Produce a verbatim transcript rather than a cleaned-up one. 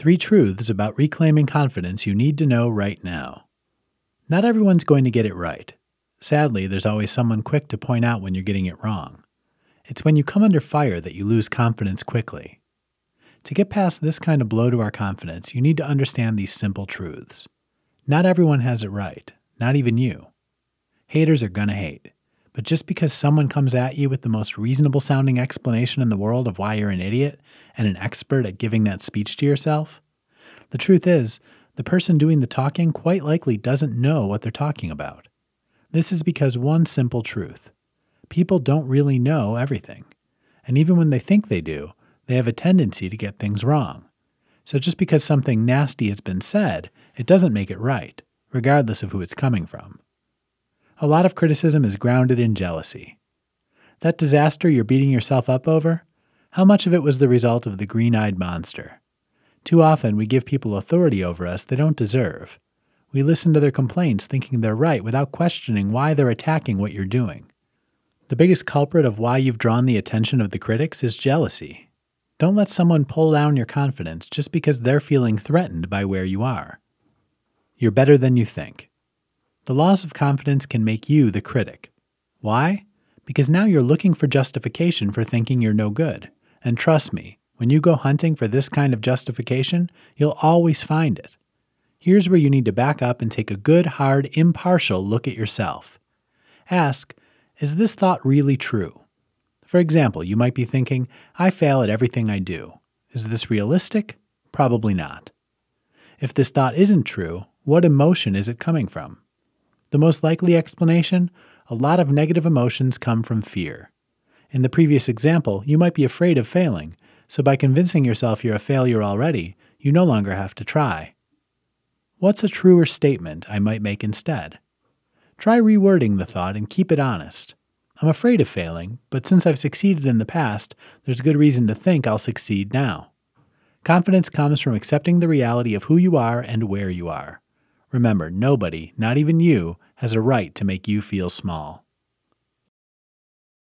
Three truths about reclaiming confidence you need to know right now. Not everyone's going to get it right. Sadly, there's always someone quick to point out when you're getting it wrong. It's when you come under fire that you lose confidence quickly. To get past this kind of blow to our confidence, you need to understand these simple truths. Not everyone has it right, not even you. Haters are gonna hate, but just because someone comes at you with the most reasonable-sounding explanation in the world of why you're an idiot and an expert at giving that speech to yourself, the truth is, the person doing the talking quite likely doesn't know what they're talking about. This is because one simple truth: people don't really know everything, and even when they think they do, they have a tendency to get things wrong. So just because something nasty has been said, it doesn't make it right, regardless of who it's coming from. A lot of criticism is grounded in jealousy. That disaster you're beating yourself up over, how much of it was the result of the green-eyed monster? Too often we give people authority over us they don't deserve. We listen to their complaints thinking they're right without questioning why they're attacking what you're doing. The biggest culprit of why you've drawn the attention of the critics is jealousy. Don't let someone pull down your confidence just because they're feeling threatened by where you are. You're better than you think. The loss of confidence can make you the critic. Why? Because now you're looking for justification for thinking you're no good. And trust me, when you go hunting for this kind of justification, you'll always find it. Here's where you need to back up and take a good, hard, impartial look at yourself. Ask, is this thought really true? For example, you might be thinking, I fail at everything I do. Is this realistic? Probably not. If this thought isn't true, what emotion is it coming from? The most likely explanation? A lot of negative emotions come from fear. In the previous example, you might be afraid of failing, so by convincing yourself you're a failure already, you no longer have to try. What's a truer statement I might make instead? Try rewording the thought and keep it honest. I'm afraid of failing, but since I've succeeded in the past, there's good reason to think I'll succeed now. Confidence comes from accepting the reality of who you are and where you are. Remember, nobody, not even you, has a right to make you feel small.